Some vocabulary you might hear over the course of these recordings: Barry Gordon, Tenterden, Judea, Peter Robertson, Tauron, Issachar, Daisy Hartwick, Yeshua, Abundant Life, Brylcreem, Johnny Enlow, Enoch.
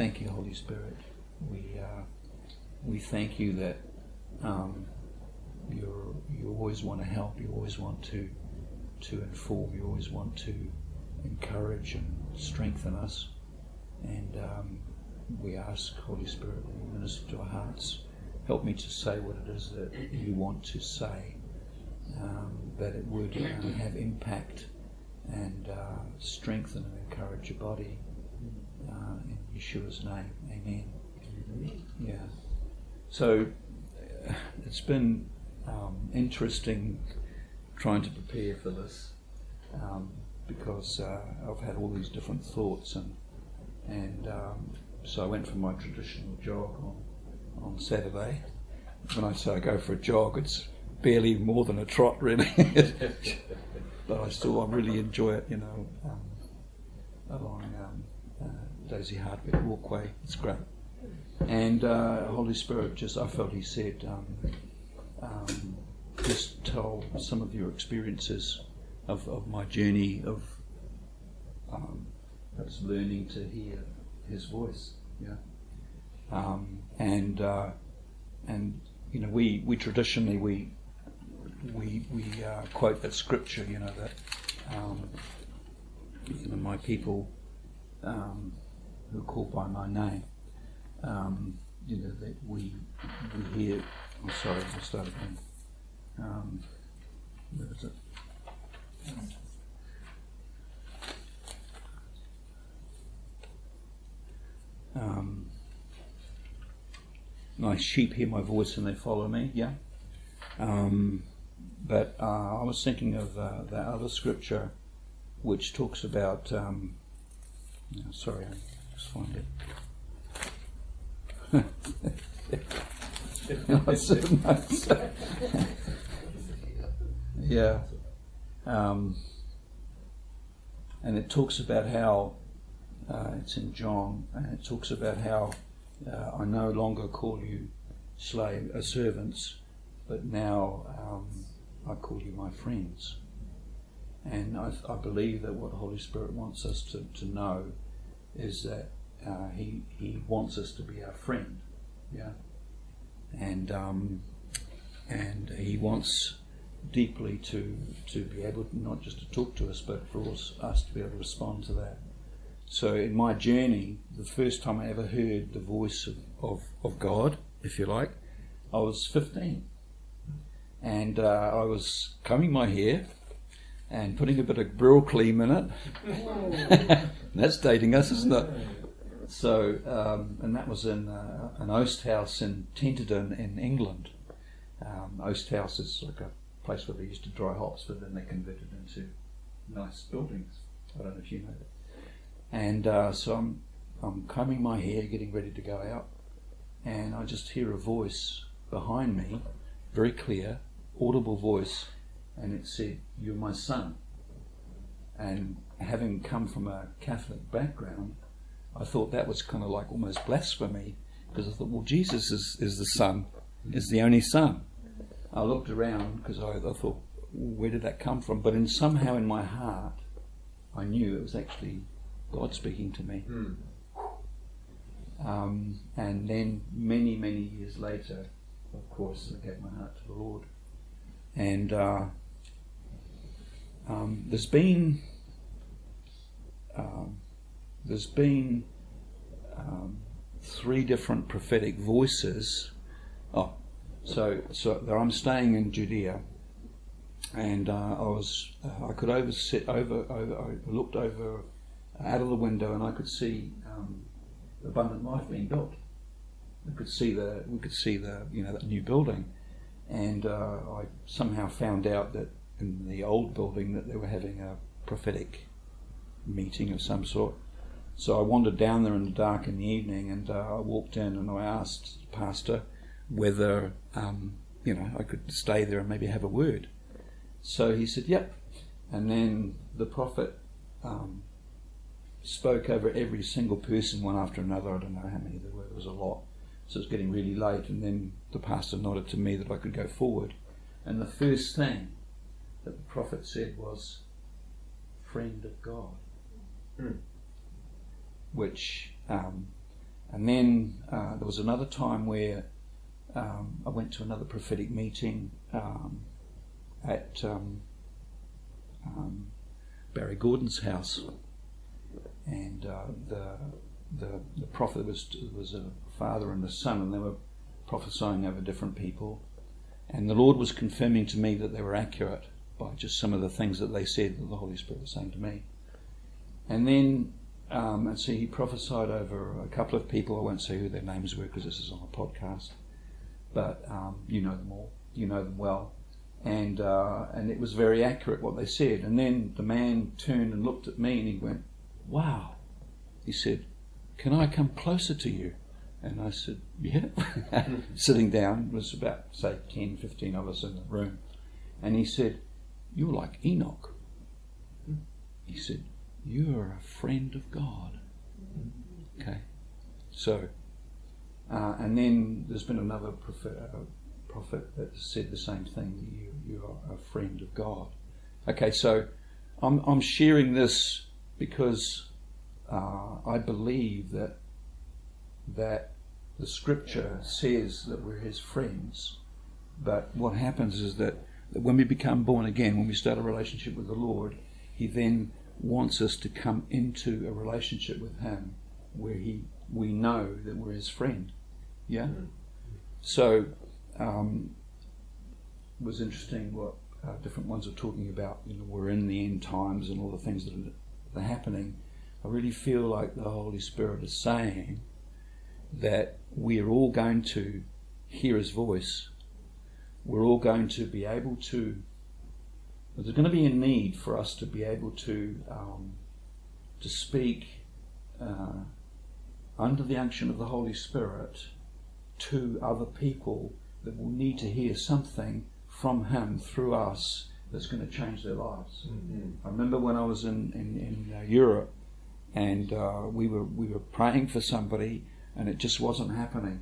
Thank you, Holy Spirit. We thank you that you always want to help. You always want to inform. You always want to encourage and strengthen us. And we ask, Holy Spirit, minister to our hearts. Help me to say what it is that you want to say, that it would have impact and strengthen and encourage your body. In Yeshua's name, amen. Yeah. So it's been interesting trying to prepare for this because I've had all these different thoughts, and so I went for my traditional jog on Saturday. When I say I go for a jog, it's barely more than a trot, really. But I really enjoy it, you know, along Daisy Hartwick walkway. It's great. And Holy Spirit, I felt he said, just tell some of your experiences of my journey of perhaps learning to hear his voice. Yeah. And you know, we traditionally we quote that scripture, you know, that you know, my people who call by my name, you know, that we hear. I'm sorry, I'll start again. Where is it? My sheep hear my voice and they follow me. Yeah. But I was thinking of that other scripture, which talks about. Sorry, I just find it. Yeah. And it talks about how it's in John, and it talks about how I no longer call you servants, but now I call you my friends. And I believe that what the Holy Spirit wants us to know is that He wants us to be our friend, yeah. And He wants deeply to be able to, not just to talk to us, but for us to be able to respond to that. So in my journey, the first time I ever heard the voice of God, if you like, I was 15, and I was combing my hair and putting a bit of Brylcreem in it. That's dating us, isn't it? So, and that was in an oast house in Tenterden in England. Oast house is like a place where they used to dry hops, but then they converted into nice buildings. I don't know if you know that. And so I'm combing my hair, getting ready to go out, and I just hear a voice behind me, very clear, audible voice, and it said, "You're my son." And having come from a Catholic background, I thought that was kind of like almost blasphemy, because I thought, well, Jesus is the son, is the only son. I looked around because I thought, where did that come from? But somehow in my heart, I knew it was actually God speaking to me. Mm. And then many, many years later, of course, I gave my heart to the Lord. And there's been three different prophetic voices. So there I'm staying in Judea, and I looked over out of the window, and I could see Abundant Life being built. We could see the you know, that new building, and I somehow found out that in the old building that they were having a prophetic meeting of some sort. So I wandered down there in the dark in the evening, and I walked in and I asked the pastor whether you know, I could stay there and maybe have a word. So he said, "Yep." And then the prophet spoke over every single person, one after another. I don't know how many there were. It was a lot. So it was getting really late, and then the pastor nodded to me that I could go forward. And the first thing that the prophet said was, "Friend of God," which And then there was another time where I went to another prophetic meeting at Barry Gordon's house, and the prophet was a father and a son, and they were prophesying over different people, and the Lord was confirming to me that they were accurate by just some of the things that they said that the Holy Spirit was saying to me. And then and so he prophesied over a couple of people. I won't say who their names were because this is on a podcast, but you know them all, you know them well. And it was very accurate what they said. And then the man turned and looked at me and he went, "Wow," he said, "can I come closer to you?" And I said, "Yeah." Sitting down, it was about, say, 10, 15 of us in the room. And he said, "You're like Enoch." He said, "You're a friend of God." Okay, so, and then there's been another prophet that said the same thing, you are a friend of God. Okay, so I'm sharing this because I believe that the scripture says that we're his friends, but what happens is that when we become born again, when we start a relationship with the Lord, he then wants us to come into a relationship with him where we know that we're his friend. Yeah? So it was interesting what different ones are talking about. You know, we're in the end times and all the things that are happening. I really feel like the Holy Spirit is saying that we're all going to hear his voice. We're all going to be able to. There's going to be a need for us to be able to speak under the unction of the Holy Spirit to other people that will need to hear something from him through us that's going to change their lives. Mm-hmm. I remember when I was in Europe, and we were praying for somebody, and it just wasn't happening.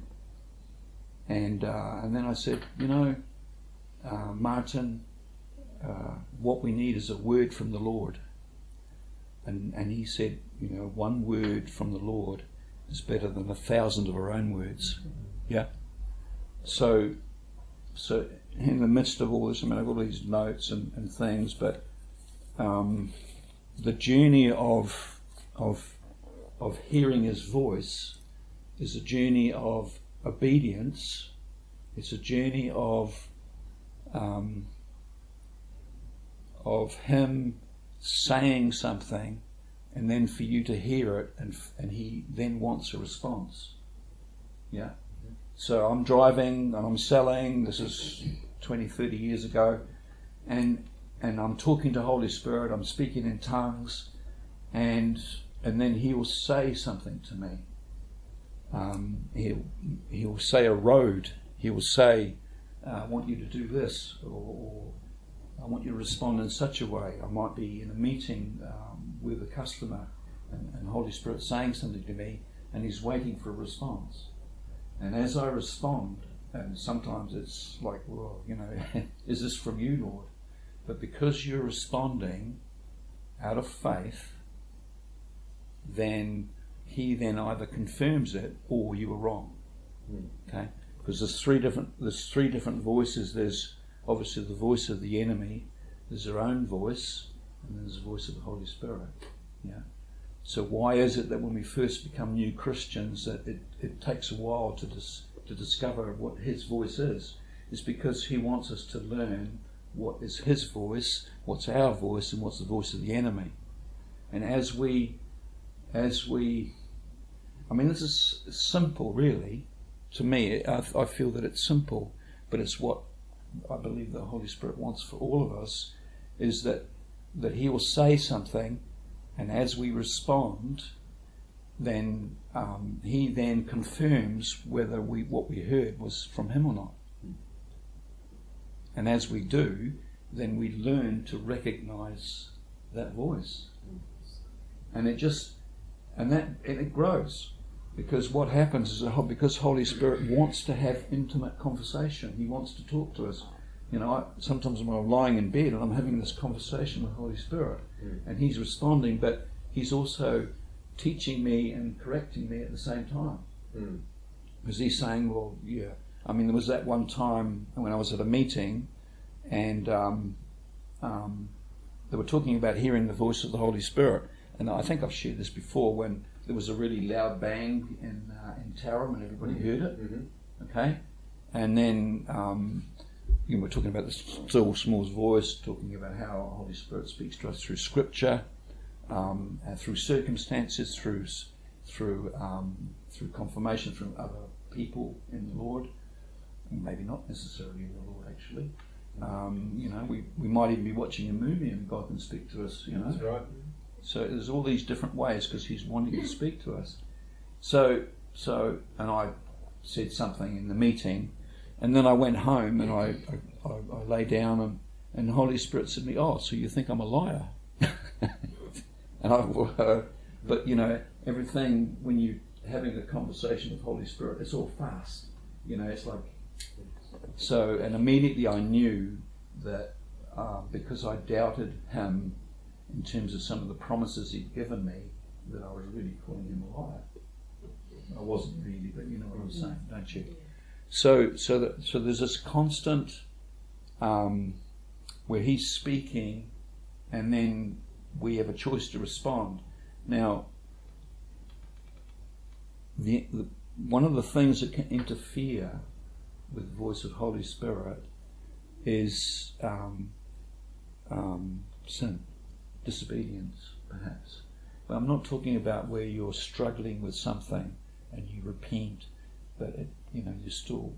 And then I said, Martin, what we need is a word from the Lord. And he said, one word from the Lord is better than 1,000 of our own words. Yeah. So in the midst of all this, I've got all these notes and things, but the journey of hearing his voice is a journey of obedience. It's a journey of him saying something, and then for you to hear it, and he then wants a response. Yeah. So I'm driving and I'm selling. This is 20, 30 years ago, and I'm talking to Holy Spirit. I'm speaking in tongues, and then he will say something to me. He will say a road. He will say, "I want you to do this," or "I want you to respond in such a way." I might be in a meeting with a customer, and the Holy Spirit saying something to me, and he's waiting for a response. And as I respond, and sometimes it's like, well, is this from you, Lord? But because you're responding out of faith, then he then either confirms it or you were wrong. Okay? Because there's three different voices. There's obviously the voice of the enemy, there's their own voice, and then there's the voice of the Holy Spirit. Yeah. So why is it that when we first become new Christians that it takes a while to discover what his voice is? It's because he wants us to learn what is his voice, what's our voice, and what's the voice of the enemy. And as we this is simple, really. To me, I feel that it's simple, but it's what I believe the Holy Spirit wants for all of us, is that he will say something, and as we respond, then he then confirms whether what we heard was from him or not. And as we do, then we learn to recognize that voice, and it grows. Because what happens is because Holy Spirit wants to have intimate conversation. He wants to talk to us. Sometimes when I'm lying in bed and I'm having this conversation with the Holy Spirit, and he's responding, but he's also teaching me and correcting me at the same time. Because he's saying, well, yeah. I mean, there was that one time when I was at a meeting and they were talking about hearing the voice of the Holy Spirit. And I think I've shared this before, when there was a really loud bang in Tauron and everybody heard it. Okay? And then you know, we're talking about the still small voice, talking about how the Holy Spirit speaks to us through Scripture, and through circumstances, through confirmation from other people in the Lord, maybe not necessarily in the Lord actually. You know, we might even be watching a movie and God can speak to us. You know, that's right. So there's all these different ways because He's wanting to speak to us. So and I said something in the meeting, and then I went home and I lay down and the Holy Spirit said to me, "Oh, so you think I'm a liar?" And I, but you know, everything when you having a conversation with the Holy Spirit, it's all fast. You know, it's like so. And immediately I knew that because I doubted Him in terms of some of the promises He'd given me, that I was really calling Him a liar. I wasn't really, but you know what I'm saying, don't you? So there's this constant where He's speaking, and then we have a choice to respond. Now, the one of the things that can interfere with the voice of Holy Spirit is sin, disobedience, perhaps. But I'm not talking about where you're struggling with something and you repent, but it, you know, you're still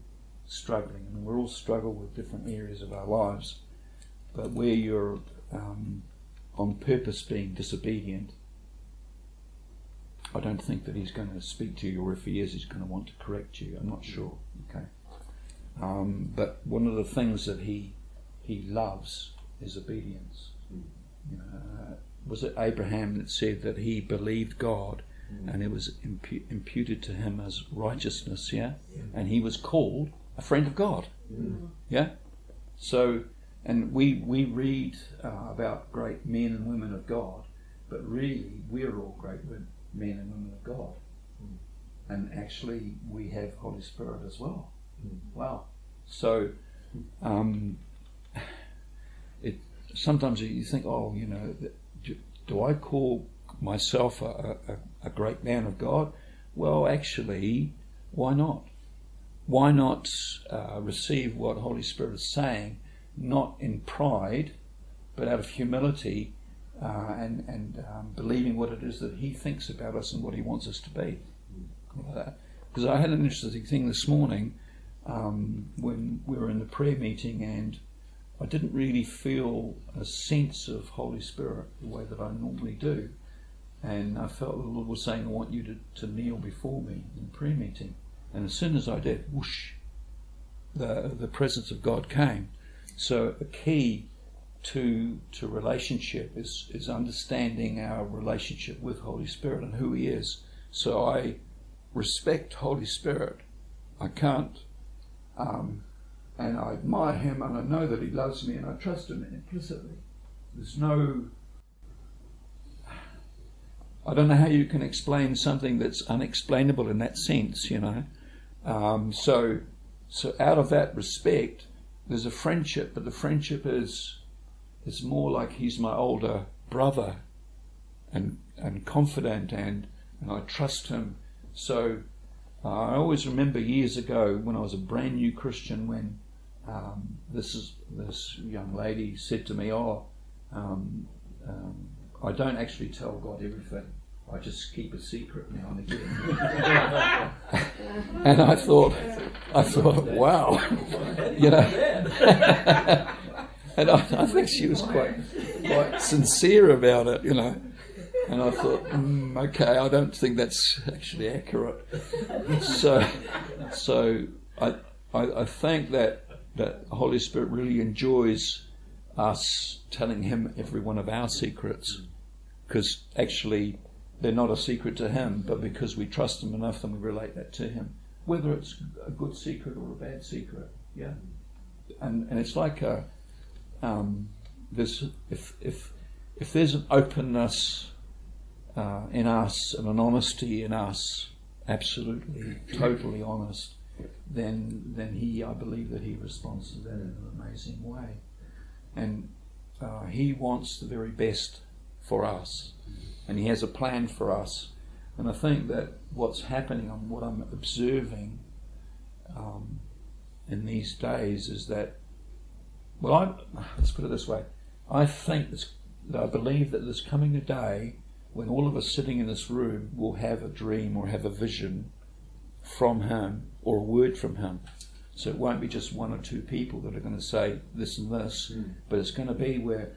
struggling, and we're all struggle with different areas of our lives. But where you're on purpose being disobedient, I don't think that He's going to speak to you, or if He is, He's going to want to correct you. I'm not sure. Okay. But one of the things that he loves is obedience. You know, was it Abraham that said that he believed God, and it was imputed to him as righteousness? Yeah? And he was called a friend of God. Yeah. So, and we read about great men and women of God, but really we're all great men and women of God, and actually we have Holy Spirit as well. Wow. So it sometimes you think, oh, you know, do I call myself a great man of God? Well, actually, why not? Why not receive what Holy Spirit is saying, not in pride, but out of humility? And believing what it is that He thinks about us and what He wants us to be. Because I had an interesting thing this morning when we were in the prayer meeting, and I didn't really feel a sense of Holy Spirit the way that I normally do, and I felt the Lord was saying, I want you to kneel before me in the prayer meeting. And as soon as I did, whoosh, the presence of God came. So a key to relationship is understanding our relationship with Holy Spirit and who He is. So I respect Holy Spirit. I can't and I admire Him, and I know that He loves me, and I trust Him implicitly. There's no, I don't know how you can explain something that's unexplainable in that sense, you know. So out of that respect there's a friendship, but the friendship is, it's more like He's my older brother, and confident, and I trust Him. So I always remember years ago when I was a brand new Christian, when this young lady said to me, "Oh, I don't actually tell God everything. I just keep a secret now and again." And I thought, wow, you know. And I think she was quite sincere about it, you know. And I thought, okay, I don't think that's actually accurate. So I think that the Holy Spirit really enjoys us telling Him every one of our secrets, because actually they're not a secret to Him, but because we trust Him enough, then we relate that to Him, whether it's a good secret or a bad secret. Yeah, and it's like a if there's an openness in us and an honesty in us absolutely, totally honest, then he, I believe that he responds to that in an amazing way. And he wants the very best for us, and he has a plan for us. And I think that what's happening and what I'm observing in these days is that, well, let's put it this way, I think this, I believe that there's coming a day when all of us sitting in this room will have a dream or have a vision from him or a word from him. So it won't be just one or two people that are going to say this and this, but it's going to be where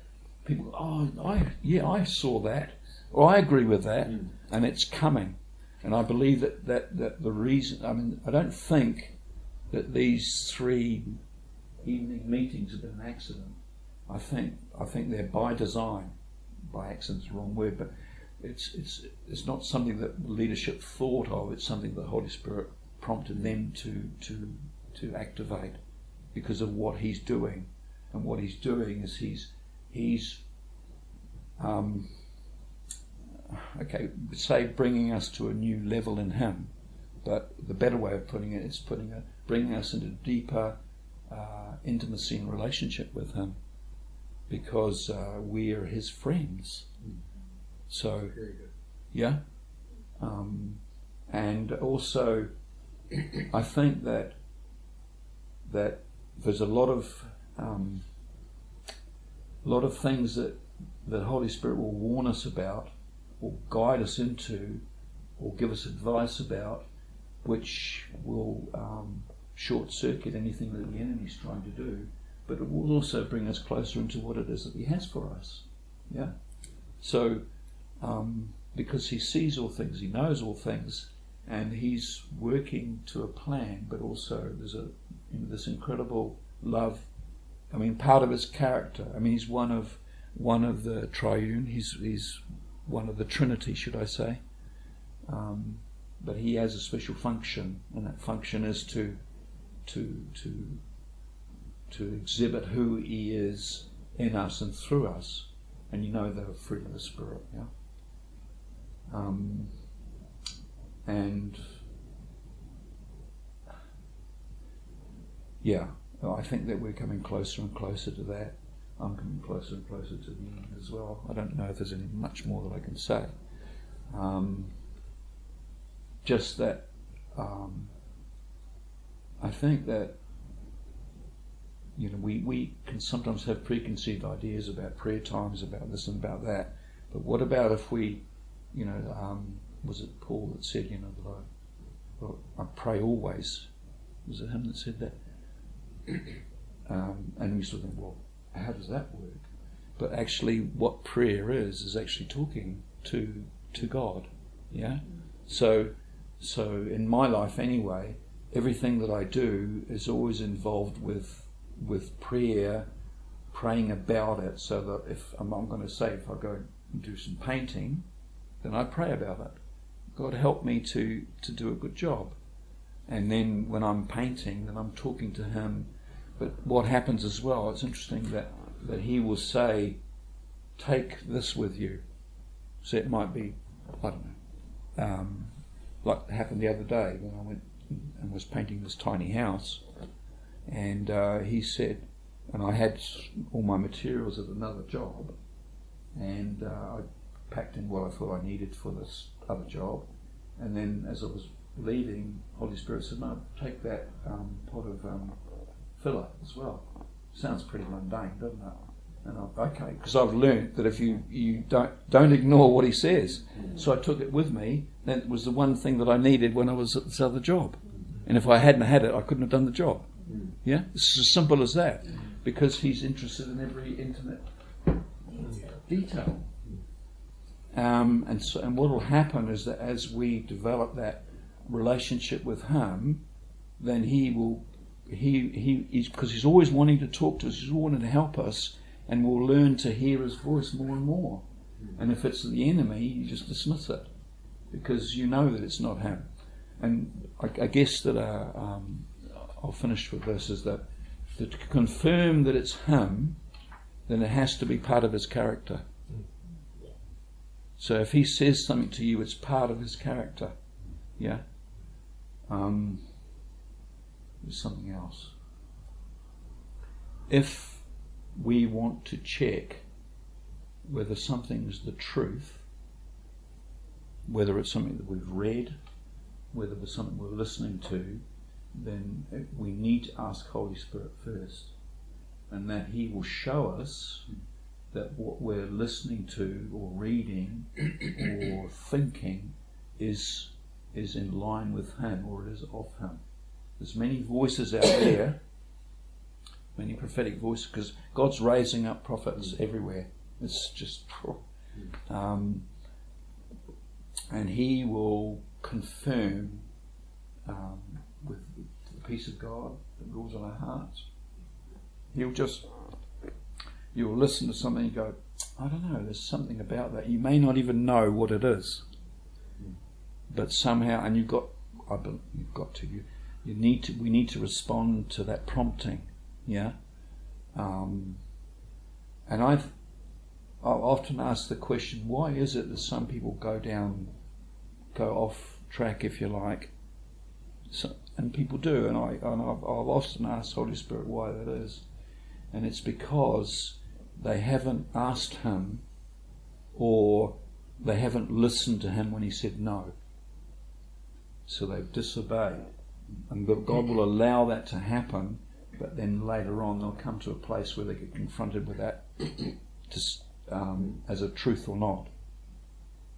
people go, oh, I saw that, or I agree with that, and it's coming. And I believe that the reason, I mean, I don't think that these three evening meetings have been an accident. I think they're by design. By accident's the wrong word, but it's not something that leadership thought of. It's something that the Holy Spirit prompted them to activate because of what he's doing. And what he's doing is he's bringing us to a new level in him. But the better way of putting it is bringing us into deeper intimacy and relationship with him, because we are his friends. So, yeah. And also, I think that there's a lot of things that the Holy Spirit will warn us about, or guide us into, or give us advice about, which will short-circuit anything that the enemy's trying to do, but it will also bring us closer into what it is that he has for us. Yeah. So, because he sees all things, he knows all things, and he's working to a plan, but also there's this incredible love. I mean, part of his character. I mean, he's one of the triune. He's one of the Trinity, should I say? But he has a special function, and that function is to exhibit who he is in us and through us. And you know they're fruit of the Spirit. Yeah. And yeah, I think that we're coming closer and closer to that. I'm coming closer and closer to the end as well. I don't know if there's any much more that I can say. Just that I think that, you know, we can sometimes have preconceived ideas about prayer times, about this and about that. But what about if we, you know, was it Paul that said, you know, well, I pray always? Was it him that said that? And we sort of think, well, how does that work? But actually what prayer is actually talking to God. Yeah? So in my life anyway, everything that I do is always involved with prayer, praying about it, so that if I go and do some painting, then I pray about it. God help me to do a good job. And then when I'm painting, then I'm talking to him. But what happens as well, it's interesting that he will say, take this with you. So it might be, I don't know, like happened the other day when I went and was painting this tiny house. And he said, and I had all my materials at another job, and I packed in what I thought I needed for this other job, and then as I was leaving, Holy Spirit said, no, take that pot of filler as well. Sounds pretty mundane, doesn't it? And I, okay, because I've learnt that if you don't ignore what he says. So I took it with me, and it was the one thing that I needed when I was at this other job, and if I hadn't had it, I couldn't have done the job. Yeah, it's as simple as that, because he's interested in every intimate detail. And what will happen is that as we develop that relationship with him, then he's because he's always wanting to talk to us, he's wanting to help us, and we'll learn to hear his voice more and more. And if it's the enemy, you just dismiss it, because you know that it's not him. And I guess that I'll finish with this, is that to confirm that it's him, then it has to be part of his character. So if he says something to you, it's part of his character. Yeah. There's something else. If we want to check whether something's the truth, whether it's something that we've read, whether it's something we're listening to, then we need to ask Holy Spirit first, and that He will show us that what we're listening to or reading or thinking is in line with Him, or it is of Him. There's many voices out there, many prophetic voices, because God's raising up prophets everywhere. It's just... and He will confirm with the peace of God that rules in our hearts. He'll just... You'll listen to something and go, I don't know, there's something about that. You may not even know what it is. But somehow, and we need to respond to that prompting, yeah? And I've often asked the question, why is it that some people go off track, if you like? So, and people do, and I've often asked Holy Spirit why that is. And it's because they haven't asked Him, or they haven't listened to Him when He said no. So they've disobeyed. And God will allow that to happen, but then later on they'll come to a place where they get confronted with that as a truth or not.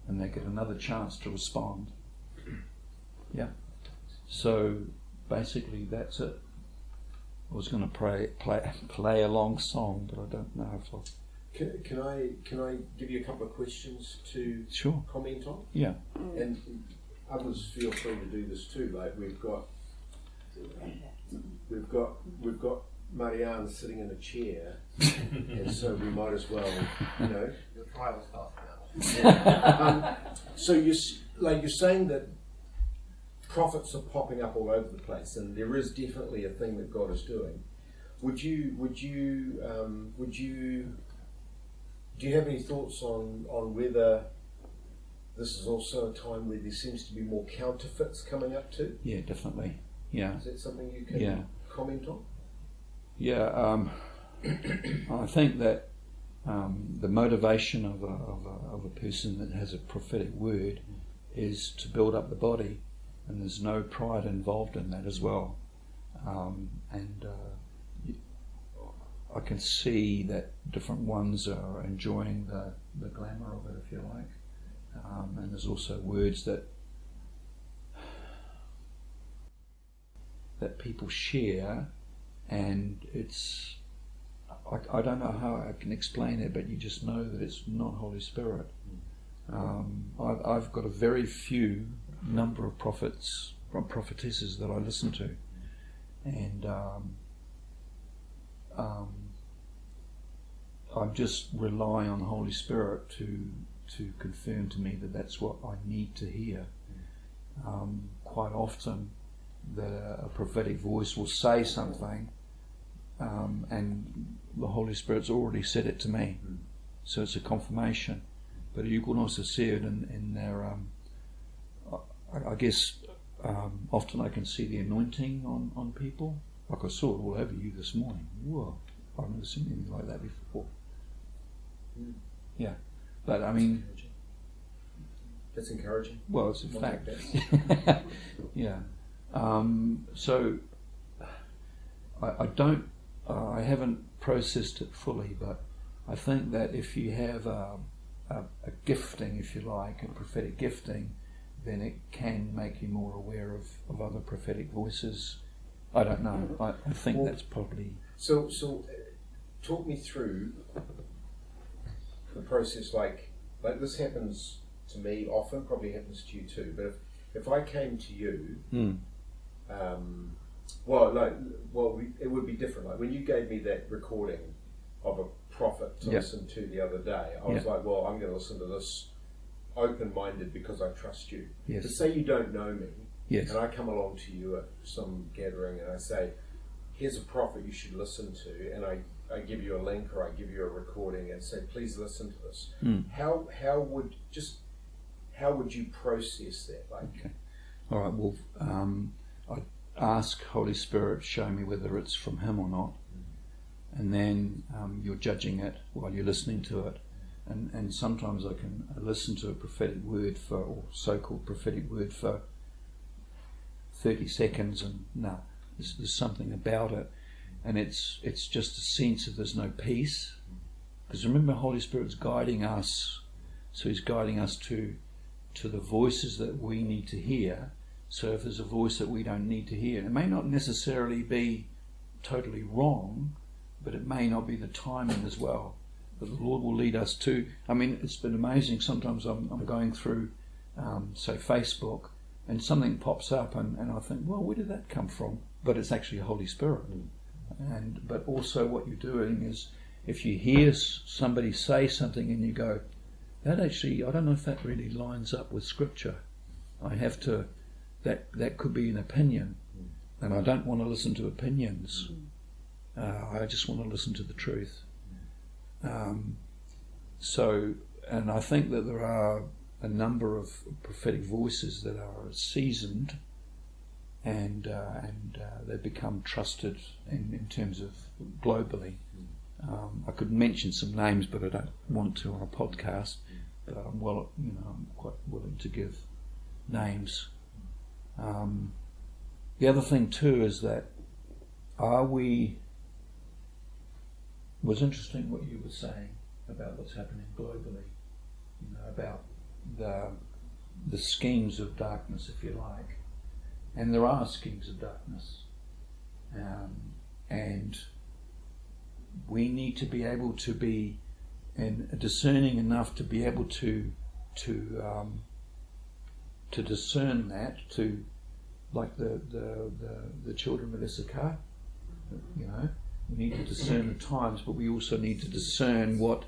And they get another chance to respond. Yeah. So basically that's it. I was going to play a long song, but I don't know if I'll... Can I give you a couple of questions to comment on? Yeah. And others feel free to do this too. Like we've got Marianne sitting in a chair, and so we might as well, you know. Your trial's fast now. So you're saying that prophets are popping up all over the place, and there is definitely a thing that God is doing. Do you have any thoughts on whether this is also a time where there seems to be more counterfeits coming up too? Yeah, definitely. Yeah. Is that something you can comment on? Yeah, I think that the motivation of a person that has a prophetic word is to build up the body, and there's no pride involved in that as well. I can see that different ones are enjoying the glamour of it, if you like. And there's also words that people share, and it's... I don't know how I can explain it, but you just know that it's not Holy Spirit. I've got a very few number of prophets, prophetesses that I listen to, and I just rely on the Holy Spirit to confirm to me that that's what I need to hear. Quite often that a prophetic voice will say something, and the Holy Spirit's already said it to me, so it's a confirmation. But you can also see it in their often I can see the anointing on people. Like I saw it all over you this morning. Whoa, I've never seen anything like that before. Yeah. But I mean... That's encouraging. Well, it's a fact. Yeah. I haven't processed it fully, but I think that if you have a gifting, if you like, a prophetic gifting, then it can make you more aware of other prophetic voices. I don't know. I think that's probably... So talk me through the process. Like this happens to me often, probably happens to you too, but if I came to you, it would be different. Like when you gave me that recording of a prophet to listen to the other day, I was like, well, I'm going to listen to this open-minded because I trust you. Yes. To say you don't know me, and I come along to you at some gathering and I say, here's a prophet you should listen to, and I give you a link or I give you a recording and say, please listen to this. How would you process that? All right. Well, ask Holy Spirit, show me whether it's from Him or not. And then you're judging it while you're listening to it. And sometimes I can listen to a prophetic word for, or so-called prophetic word for 30 seconds and no, there's something about it. And it's just a sense of there's no peace. Because remember, Holy Spirit's guiding us. So He's guiding us to the voices that we need to hear. So if there's a voice that we don't need to hear, it may not necessarily be totally wrong, but it may not be the timing as well. But the Lord will lead us to. I mean, it's been amazing. Sometimes I'm going through, say, Facebook, and something pops up, and I think, well, where did that come from? But it's actually Holy Spirit. But also what you're doing is, if you hear somebody say something and you go, that actually, I don't know if that really lines up with Scripture. I have to, that could be an opinion, and I don't want to listen to opinions. I just want to listen to the truth. And I think that there are a number of prophetic voices that are seasoned, and they become trusted in terms of globally. I could mention some names, but I don't want to on a podcast. But I'm quite willing to give names. The other thing too is that it was interesting what you were saying about what's happening globally, about the schemes of darkness, if you like. And there are schemes of darkness, and we need to be able to be discerning enough to be able to discern that, to like the children of Issachar, we need to discern the times, but we also need to discern what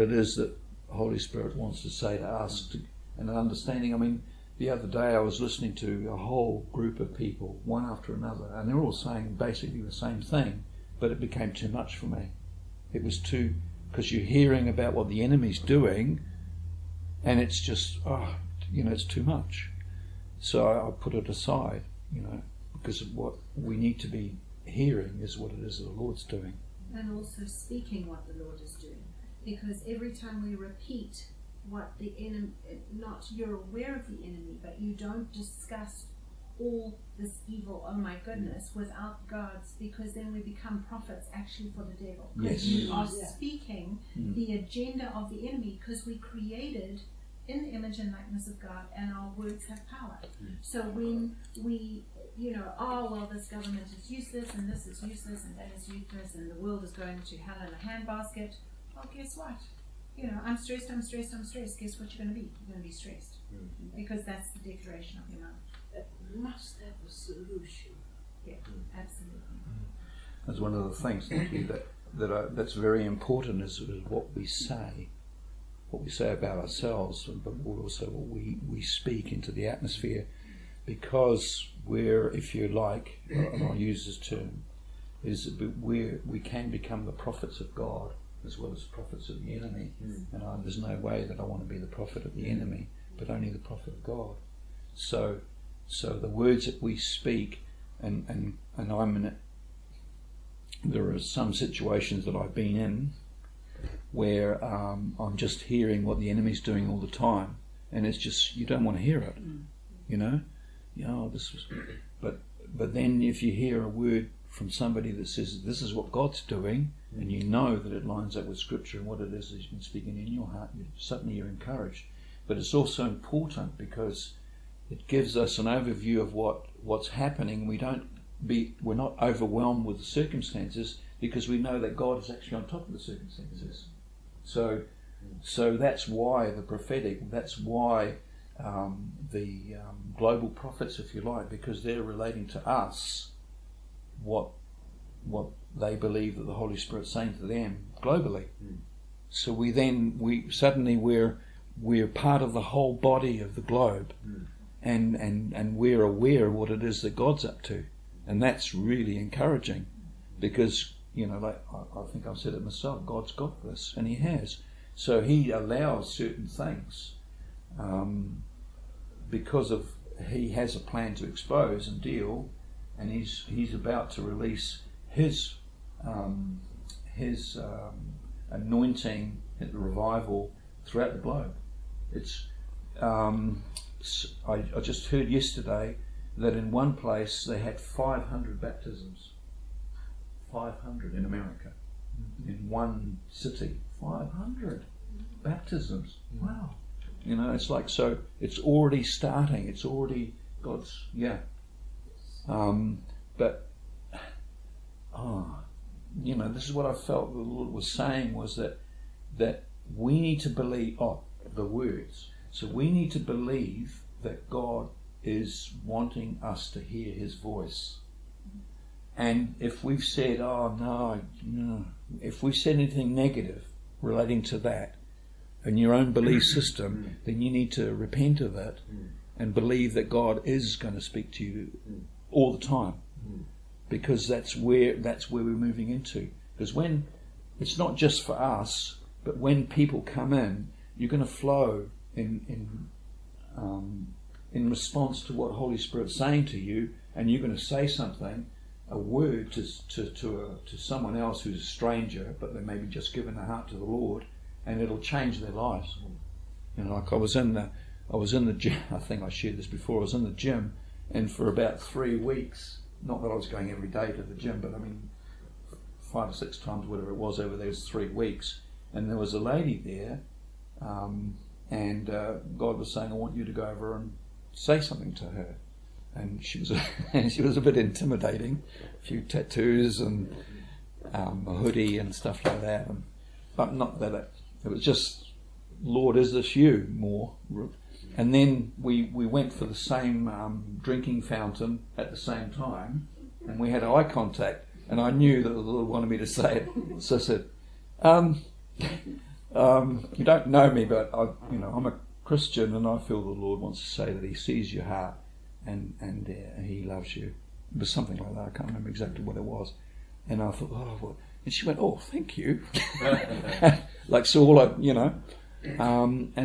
it is that the Holy Spirit wants to say to us, and an understanding. I mean, the other day I was listening to a whole group of people, one after another, and they're all saying basically the same thing, but it became too much for me. It was too, because you're hearing about what the enemy's doing, and it's just, it's too much. So I put it aside, because of what we need to be hearing is what it is that the Lord's doing. And also speaking what the Lord is doing. Because every time we repeat what the enemy, not you're aware of the enemy, but you don't discuss all this evil, oh my goodness, without God's, because then we become prophets actually for the devil. Because you are speaking the agenda of the enemy, because we created in the image and likeness of God, and our words have power. So when we, this government is useless, and this is useless, and that is useless, and the world is going to hell in a handbasket, well, guess what? I'm stressed. Guess what you're going to be? You're going to be stressed. Because that's the declaration of your mouth. It must have a solution. Yeah, absolutely. That's one of the things, thank you, that's very important is what we say. What we say about ourselves, but also what we speak into the atmosphere, because we're, if you like, and I'll use this term, is we can become the prophets of God as well as prophets of the enemy. And there's no way that I want to be the prophet of the enemy, but only the prophet of God. So the words that we speak, and I'm in it. There are some situations that I've been in where I'm just hearing what the enemy's doing all the time, and it's just, you don't want to hear it, but then if you hear a word from somebody that says this is what God's doing, and you know that it lines up with Scripture and what it is that He's been speaking in your heart, suddenly you're encouraged. But it's also important because it gives us an overview of what's happening. We're not overwhelmed with the circumstances, because we know that God is actually on top of the circumstances. So that's why the prophetic, that's why the global prophets, if you like, because they're relating to us what they believe that the Holy Spirit's saying to them globally. So we're part of the whole body of the globe, and we're aware of what it is that God's up to, and that's really encouraging, because I think I've said it myself, God's got this, and He has. So He allows certain things because He has a plan to expose and deal, and he's about to release his anointing, his revival throughout the globe. I just heard yesterday that in one place they had 500 baptisms. 500 in America, in one city. 500 baptisms. Wow. You know, it's like, so it's already starting. It's already God's, yeah. You know, this is what I felt the Lord was saying, was that we need to believe, the words. So we need to believe that God is wanting us to hear his voice. And if we've said, if we've said anything negative relating to that in your own belief system, then you need to repent of it and believe that God is going to speak to you all the time, because that's where we're moving into. Because when, it's not just for us, but when people come in, you're going to flow in response to what Holy Spirit's saying to you, and you're going to say something, a word to someone else who's a stranger, but they may be just given their heart to the Lord, and it'll change their lives. You know, like I was in the gym. I think I shared this before. I was in the gym, and for about 3 weeks, not that I was going every day to the gym, but I mean 5 or 6 times, whatever it was, over those 3 weeks. And there was a lady there, and God was saying, "I want you to go over and say something to her." And she was a bit intimidating, a few tattoos and a hoodie and stuff like that. And, but not that it was just, "Lord, is this you?" more. And then we went for the same drinking fountain at the same time, and we had eye contact. And I knew that the Lord wanted me to say it, so I said, "You don't know me, but I'm a Christian, and I feel the Lord wants to say that He sees your heart." And he loves you. It was something like that. I can't remember exactly what it was. And I thought, and she went, "Oh, thank you." Like, so all and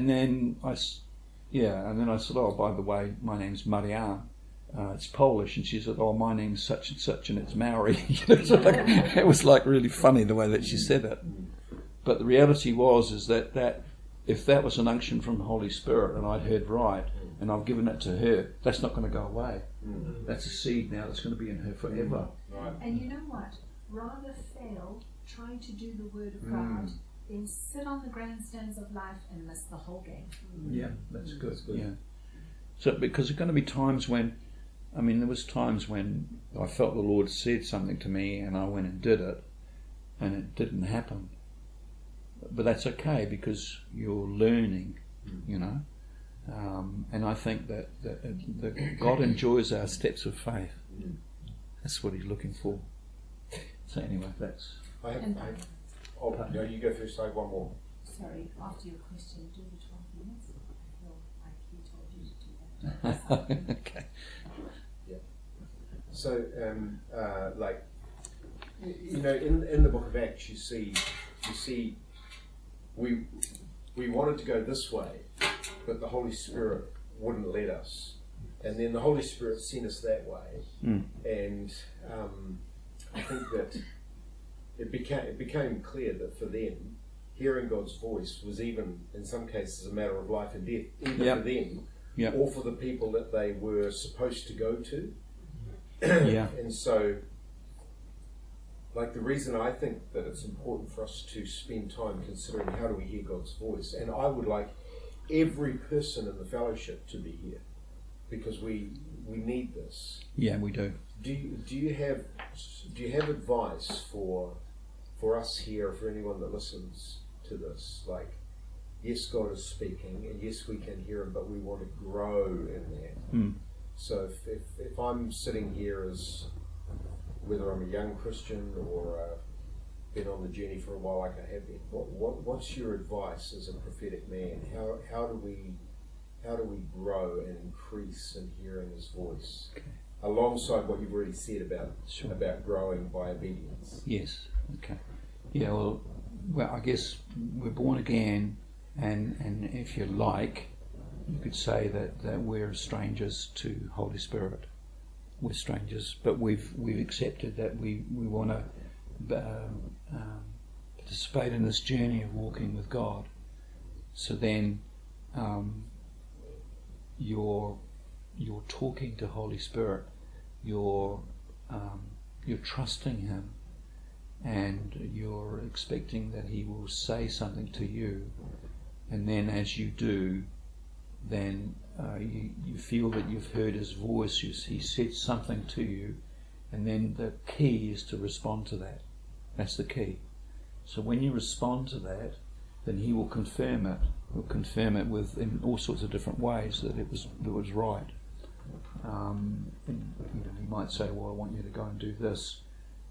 then I said, "Oh, by the way, my name's Marianne. It's Polish." And she said, "Oh, my name's such and such, and it's Maori." It was like really funny the way that she said it. But the reality was that if that was an unction from the Holy Spirit, and I'd heard right, and I've given that to her, that's not going to go away. Mm-hmm. That's a seed now that's going to be in her forever. Right. And you know what? Rather fail trying to do the word of God than sit on the grandstands of life and miss the whole game. Mm-hmm. Yeah, that's good. Yeah. So, because there are going to be times when, there was times when I felt the Lord said something to me, and I went and did it, and it didn't happen. But that's okay, because you're learning, you know. And I think that God enjoys our steps of faith. That's what He's looking for. So anyway, that's... No, you go first. I have one more. Sorry, after your question, do the 12 minutes. I feel like He told you to do that. Okay. Yeah. So, in the Book of Acts, you see, we wanted to go this way, but the Holy Spirit wouldn't let us. And then the Holy Spirit sent us that way. Mm. And I think that it became clear that for them, hearing God's voice was, even in some cases, a matter of life and death, either for them or for the people that they were supposed to go to. Yeah. And so, like, the reason I think that it's important for us to spend time considering how do we hear God's voice, and I would like every person in the fellowship to be here, because we need this. Yeah, we do. Do you have advice for us here, for anyone that listens to this? Like, yes, God is speaking, and yes, we can hear Him, but we want to grow in that. Mm. So if I'm sitting here as, whether I'm a young Christian or been on the journey for a while like I have been, what's your advice as a prophetic man? How do we grow and increase in hearing His voice, alongside what you've already said about growing by obedience? Yes. Okay. Yeah. Well, I guess we're born again, and if you like, you could say that we're strangers to Holy Spirit. we're strangers, but we've accepted that we want to participate in this journey of walking with God. So then you're talking to Holy Spirit, you're trusting Him, and you're expecting that He will say something to you. And then as you do, then you feel that you've heard His voice, He said something to you, and then the key is to respond to that. That's the key. So when you respond to that, then He will confirm it. He'll confirm it in all sorts of different ways that it was right. He might say, well, I want you to go and do this.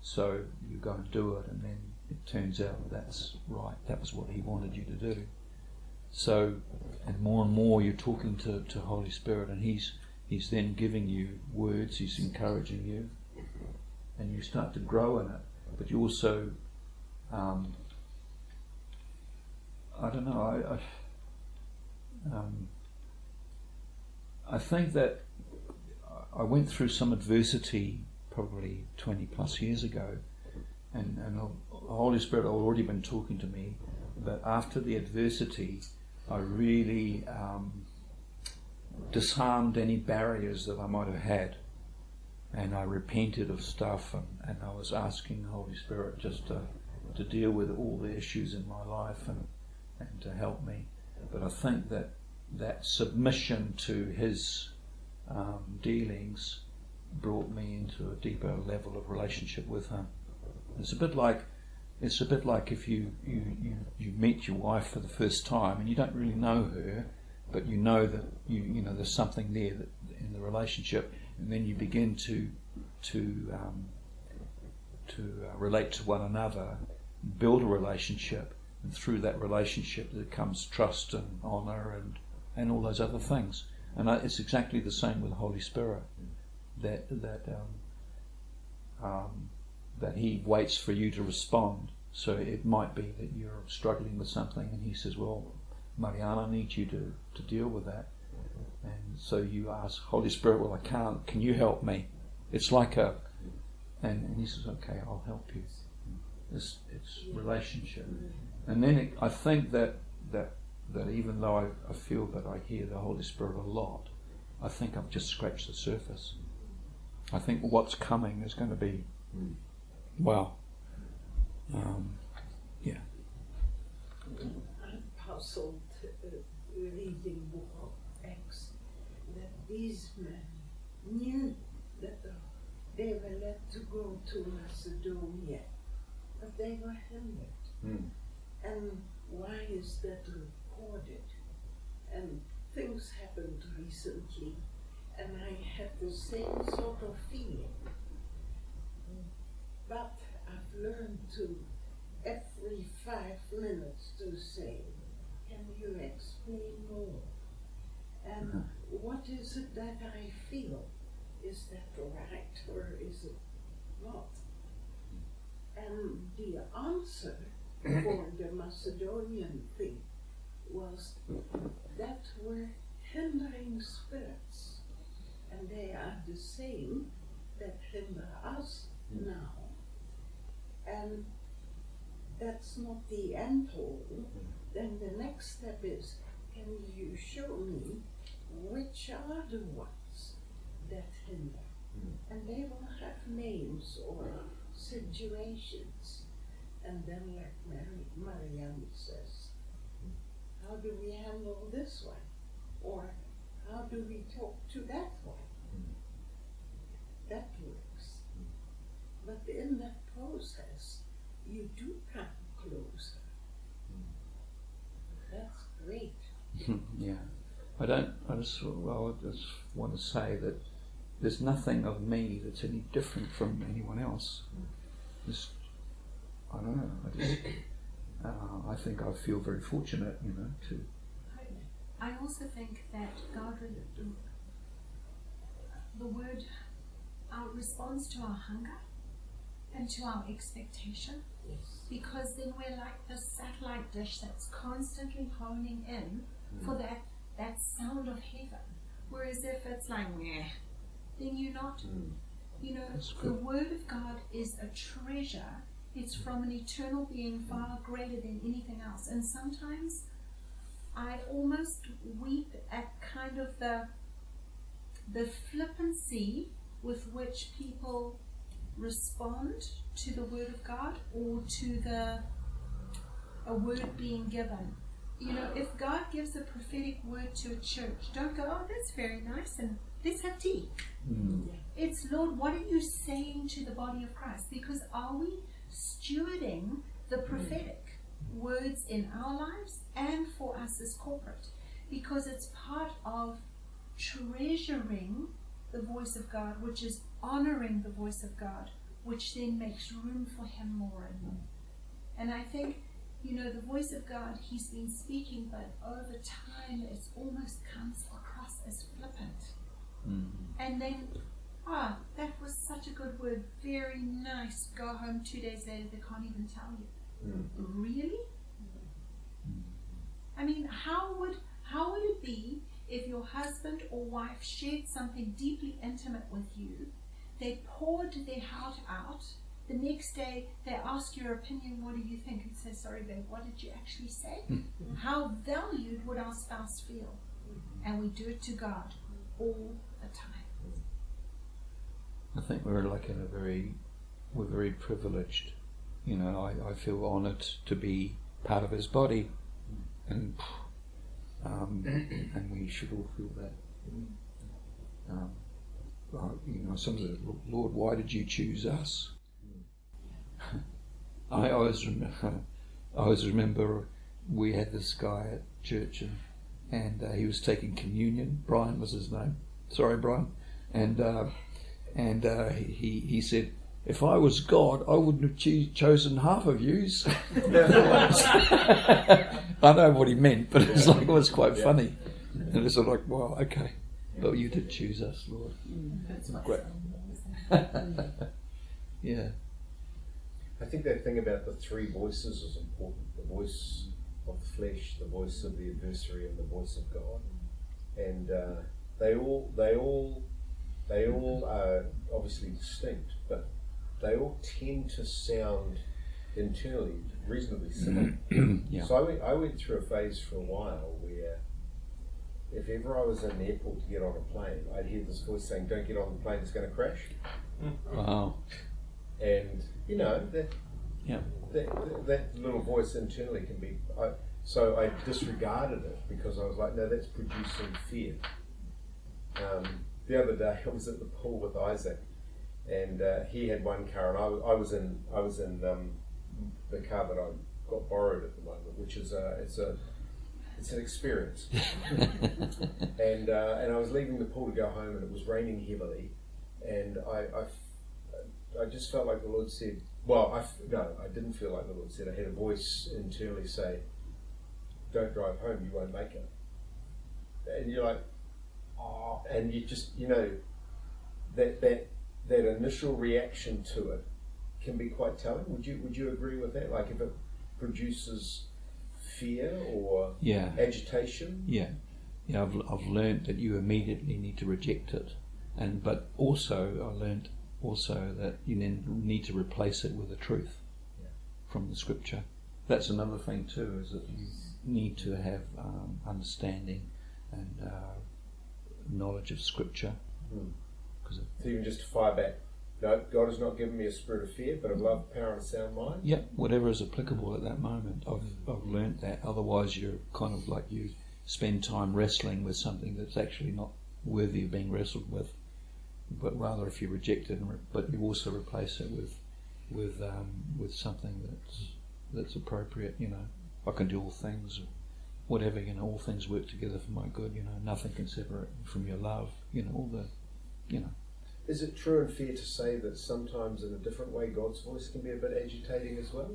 So you go and do it, and then it turns out that's right. That was what He wanted you to do. So, and more you're talking to Holy Spirit, and He's then giving you words, He's encouraging you, and you start to grow in it. But you also, I think that I went through some adversity probably 20 plus years ago, and the Holy Spirit had already been talking to me, but after the adversity, I really disarmed any barriers that I might have had, and I repented of stuff, and I was asking the Holy Spirit just to deal with all the issues in my life and to help me. But I think that submission to His dealings brought me into a deeper level of relationship with Him. It's a bit like if you meet your wife for the first time and you don't really know her, but you know that you know there's something there that, in the relationship, and then you begin to relate to one another, build a relationship, and through that relationship there comes trust and honour and all those other things. And it's exactly the same with the Holy Spirit, that He waits for you to respond. So it might be that you're struggling with something and He says, well, Mariana, I need you to deal with that. And so you ask, Holy Spirit, well, I can't. Can you help me? It's like and He says, okay, I'll help you. It's relationship. And then I think that even though I feel that I hear the Holy Spirit a lot, I think I've just scratched the surface. I think what's coming is going to be, wow. Yeah. I'm puzzled reading Book of Acts that these men knew that they were led to go to Macedonia, but they were hindered. Mm. And why is that recorded? And things happened recently, and I had the same sort of feeling. But I've learned to, every 5 minutes, to say, can you explain more? And what is it that I feel? Is that right or is it not? And the answer for the Macedonian thing was that were hindering spirits. And they are the same that hinder us now. And that's not the end all. Then the next step is, can you show me which are the ones that hinder? And they will have names or situations. And then, like Marianne says, how do we handle this one? Or how do we talk to that one? That works. But in that process, you do come closer. That's great. Yeah. I just want to say that there's nothing of me that's any different from anyone else. I think I feel very fortunate, to... I also think that God, the word, responds to our hunger and to our expectation. Yes. Because then we're like this satellite dish that's constantly honing in for that sound of heaven. Whereas if it's like, then you're not. You know, the Word of God is a treasure. It's from an eternal being far greater than anything else. And sometimes I almost weep at kind of the flippancy with which people respond to the Word of God or to a word being given. You know, if God gives a prophetic word to a church, don't go, oh, that's very nice, and let's have tea. It's, Lord, what are you saying to the body of Christ? Because are we stewarding the prophetic words in our lives and for us as corporate? Because it's part of treasuring the voice of God, which is honoring the voice of God, which then makes room for Him more and more. And I think, you know, the voice of God, He's been speaking, but over time it almost comes across as flippant. And then, ah, that was such a good word, very nice. Go home 2 days later, they can't even tell you. Really? I mean, how would it be if your husband or wife shared something deeply intimate with you, they poured their heart out, the next day they ask your opinion, what do you think? And say, sorry babe, what did you actually say? How valued would our spouse feel? And we do it to God all the time. I think we're like in a very privileged, you know, I feel honoured to be part of His body, and we should all feel that. You know, sometimes, Lord, why did you choose us? I always remember we had this guy at church, and he was taking communion. Brian was his name. Sorry, Brian. And he said, if I was God, I wouldn't have chosen half of yous. I know what he meant, but it's like, well, it was quite funny. And it's sort of like, wow, okay. But you did choose us, Lord. That's great. Yeah. I think that thing about the three voices is important. The voice of the flesh, the voice of the adversary, and the voice of God. And they all are obviously distinct, but they all tend to sound internally reasonably similar. So I went through a phase for a while where if ever I was in the airport to get on a plane, I'd hear this voice saying, don't get on the plane, it's going to crash. Wow. And, you know, that little voice internally can be... So I disregarded it because I was like, no, that's producing fear. The other day I was at the pool with Isaac, and he had one car, and I was in the car that I got borrowed at the moment, which is it's an experience. And I was leaving the pool to go home, and it was raining heavily, and I just felt like the Lord said, I didn't feel like the Lord said, I had a voice internally say, don't drive home, you won't make it. And you're like, oh, and you just, you know, that initial reaction to it can be quite telling. Would you agree with that? Like if it produces fear or agitation? Yeah. You know, I've learned that you immediately need to reject it, but I learned that you then need to replace it with the truth from the Scripture. That's another thing too, is that you need to have understanding and knowledge of Scripture. So you can just fire back, no, God has not given me a spirit of fear, but of love, power and sound mind. Whatever is applicable at that moment. I've learnt that. Otherwise you're kind of like, you spend time wrestling with something that's actually not worthy of being wrestled with, but rather if you reject it, but you also replace it with something that's appropriate. You know, I can do all things, whatever, you know, all things work together for my good, you know, nothing can separate me from your love, you know, all the, you know. Is it true and fair to say that sometimes in a different way God's voice can be a bit agitating as well?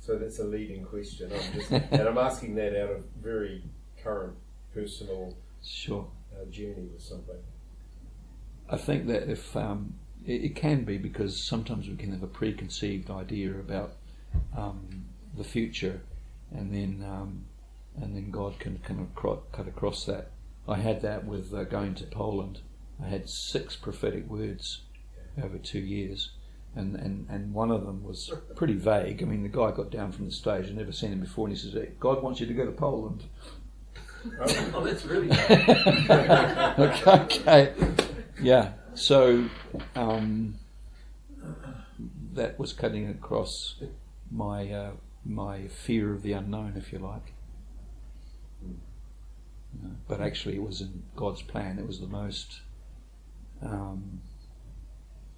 So that's a leading question. I'm asking that out of very current personal journey with somebody. I think that if it can be, because sometimes we can have a preconceived idea about the future, and then God can kind of cut across that. I had that with going to Poland. I had 6 prophetic words over 2 years, and one of them was pretty vague. I mean, the guy got down from the stage, I'd never seen him before, and he says, "Hey, God wants you to go to Poland." Oh, that's really bad. okay. Yeah, so that was cutting across my my fear of the unknown, if you like. But actually, it was in God's plan. It was the most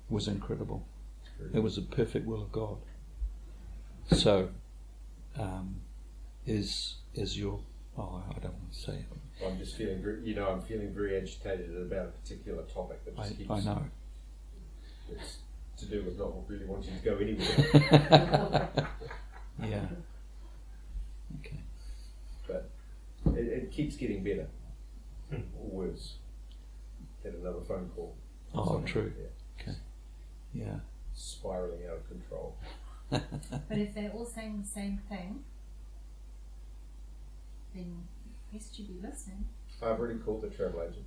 was incredible. It was the perfect will of God. So, is your I don't want to say it. I'm just feeling, I'm feeling very agitated about a particular topic that just keeps. I know. It's to do with not really wanting to go anywhere. Yeah. Okay. But it keeps getting better or worse. Had another phone call. Oh, true. Okay. Yeah. Spiraling out of control. But if they're all saying the same thing, then you should be listening. I've already called the travel agent.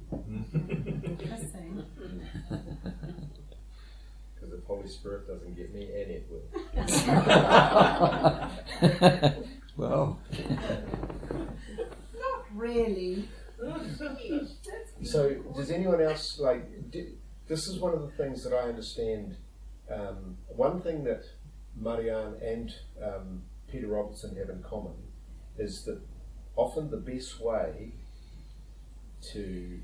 Listening. Because if Holy Spirit doesn't get me, and it will. Well. Not really. So, does anyone else this is one of the things that I understand. One thing that Marianne and Peter Robertson have in common is that often the best way to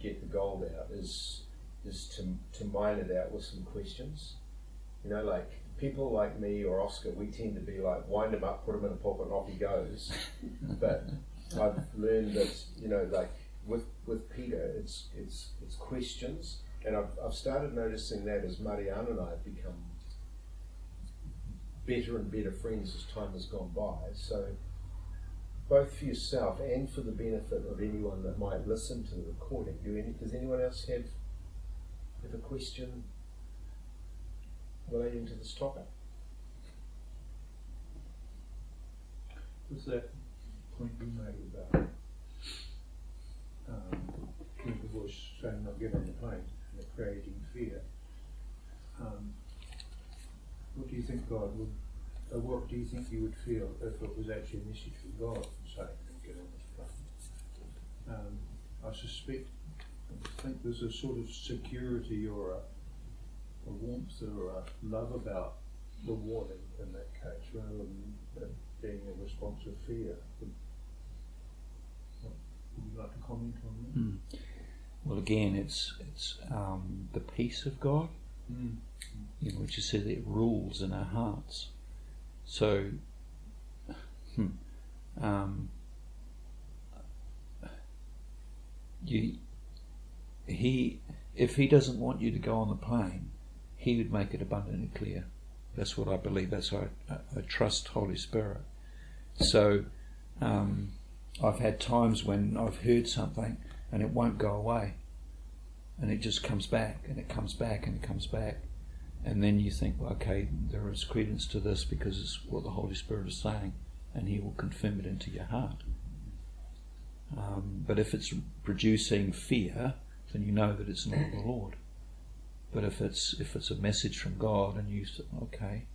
get the gold out is to mine it out with some questions. You know, like people like me or Oscar, we tend to be like, wind him up, put him in a pulpit, and off he goes. But I've learned that, with Peter, it's questions, and I've started noticing that as Marianne and I have become better and better friends as time has gone by. So, both for yourself and for the benefit of anyone that might listen to the recording, does anyone else have a question relating to this topic? Was that point you made about the voice saying not getting the plane and creating fear? What do you think God would? What do you think you would feel if it was actually a message from God saying to get on this plane? I think there's a sort of security or a warmth or a love about the warning in that case, rather than being a response of fear. Would you like to comment on that? Mm. Well, again, it's the peace of God, which you said it rules in our hearts. So, if he doesn't want you to go on the plane, he would make it abundantly clear. That's what I believe. That's how I trust Holy Spirit. So I've had times when I've heard something and it won't go away, and it just comes back and it comes back and it comes back, and then you think, well, okay, there is credence to this because it's what the Holy Spirit is saying, and he will confirm it into your heart. But if it's producing fear, then you know that it's not the Lord. But if it's a message from God, and you say, okay,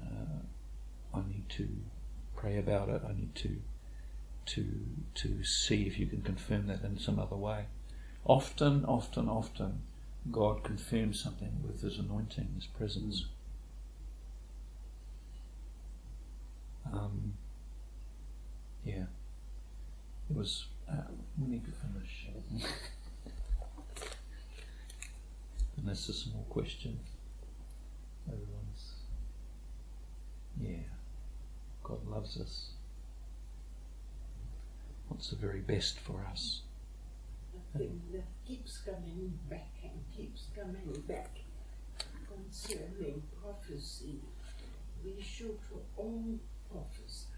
I need to pray about it. I need to see if you can confirm that in some other way. Often, God confirms something with His anointing, His presence. Yeah. It was. We need to finish. And that's a small question. Everyone's. Yeah. God loves us. Wants the very best for us. The thing that keeps coming back and keeps coming back concerning prophecy. We should all prophesy.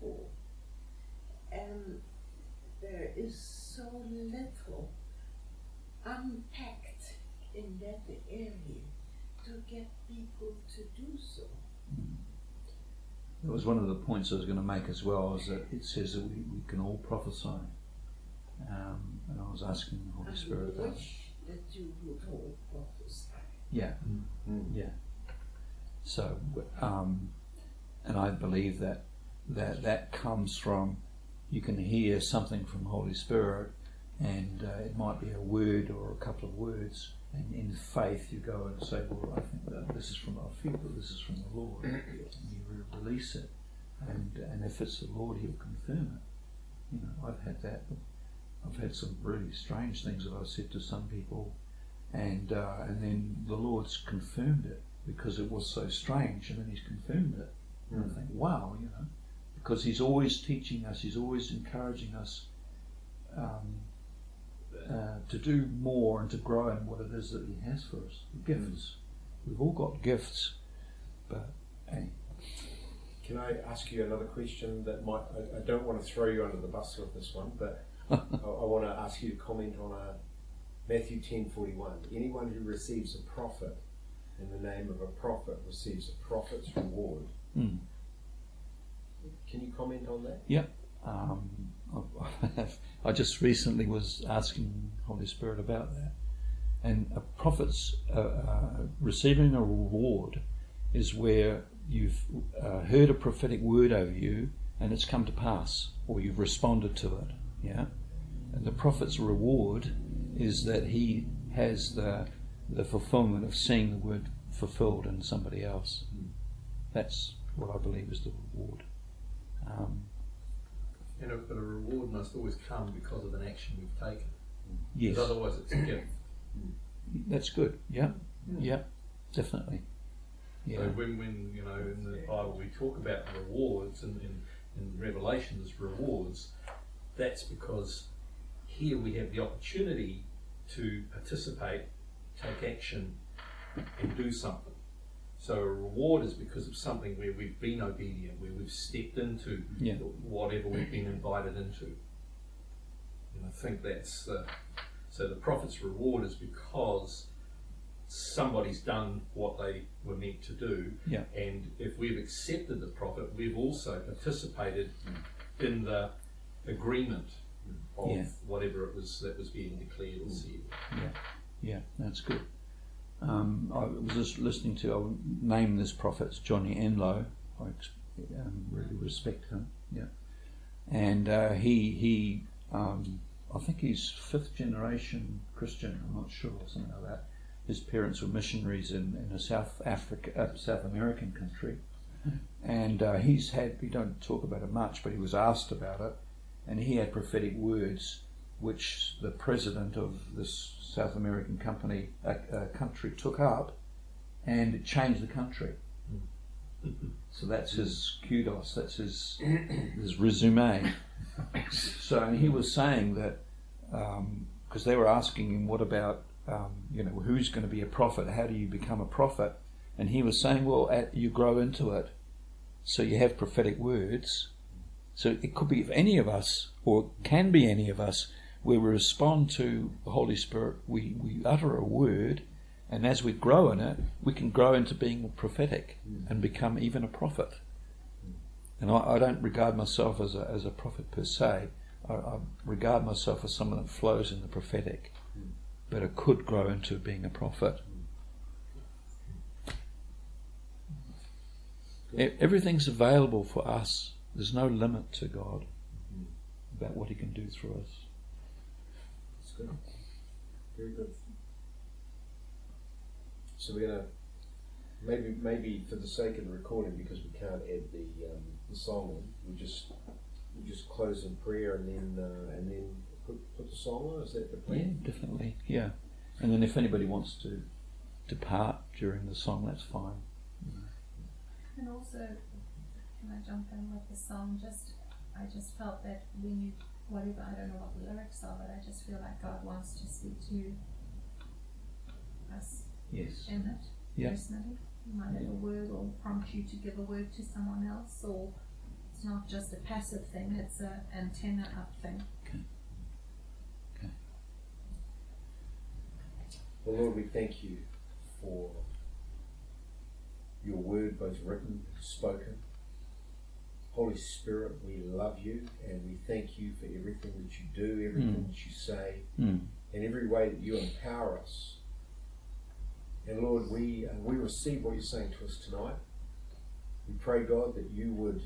For. And there is so little unpacked in that area to get people to do so. That was one of the points I was going to make as well, is that it says that we can all prophesy. And I was asking the Holy Spirit about that you would all prophesy. Yeah. Mm-hmm. Yeah. So, and I believe that comes from, you can hear something from the Holy Spirit, and it might be a word or a couple of words, and in faith you go and say, well, I think that this is from our people, this is from the Lord, and you release it, and if it's the Lord, He'll confirm it. You know, I've had that. I've had some really strange things that I've said to some people, and then the Lord's confirmed it, because it was so strange, and then He's confirmed it. And I think, wow, you know, because He's always teaching us, He's always encouraging us to do more and to grow in what it is that He has for us, the gifts. We've all got gifts, but anyway. Can I ask you another question that might, I don't want to throw you under the bus with this one, but I want to ask you to comment on Matthew 10:41. Anyone who receives a prophet in the name of a prophet receives a prophet's reward. Mm. Can you comment on that? Yeah. I just recently was asking Holy Spirit about that. And a prophet's receiving a reward is where you've heard a prophetic word over you and it's come to pass, or you've responded to it. Yeah. And the prophet's reward is that he has the fulfillment of seeing the word fulfilled in somebody else. Mm. That's what I believe is the reward. But a reward must always come because of an action we've taken. Yes. Because otherwise it's a gift. That's good, yeah. Yeah, definitely. Yeah. So when you know, in the Bible we talk about rewards, and in Revelation there's rewards, that's because here we have the opportunity to participate, take action, and do something. So a reward is because of something where we've been obedient, where we've stepped into whatever we've been invited into. And I think that's so the prophet's reward is because somebody's done what they were meant to do, and if we've accepted the prophet, we've also participated in the agreement of whatever it was that was being declared or said. Yeah, that's good. I was just listening to, I'll name this prophet, it's Johnny Enlow. I really respect him. Yeah, and he I think he's 5th generation Christian. I'm not sure, or something like that. His parents were missionaries in a South American country, and he's had. We don't talk about it much, but he was asked about it, and he had prophetic words, which the president of this South American country took up, and it changed the country. So that's his kudos, that's his resume. So, and he was saying that, because they were asking him, what about, who's going to be a prophet? How do you become a prophet? And he was saying, well, you grow into it. So you have prophetic words. So it could be any of us, or can be any of us, where we respond to the Holy Spirit, we utter a word, and as we grow in it, we can grow into being prophetic and become even a prophet. And I don't regard myself as a prophet per se. I regard myself as someone that flows in the prophetic, but it could grow into being a prophet. Everything's available for us. There's no limit to God about what He can do through us. That's good. Very good. So we're going to, maybe for the sake of the recording, because we can't add the song on, we just close in prayer and then put the song on. Is that the plan? Yeah, definitely. Yeah. And then if anybody wants to depart during the song, that's fine. And also, can I jump in with the song? I just felt that when you, whatever, I don't know what the lyrics are, but I just feel like God wants to speak to you, us. Yes. In it, personally. You might have a word, or prompt you to give a word to someone else, or it's not just a passive thing, it's an antenna up thing. Okay. Well, Lord, we thank you for your word, both written and spoken. Holy Spirit, we love you and we thank you for everything that you do, everything that you say, and every way that you empower us. And Lord, we receive what you're saying to us tonight. We pray, God, that you would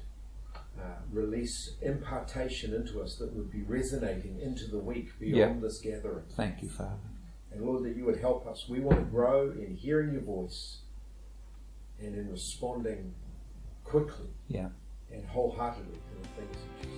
release impartation into us that would be resonating into the week beyond this gathering. Thank you, Father. And Lord, that you would help us. We want to grow in hearing your voice and in responding quickly and wholeheartedly to the things that you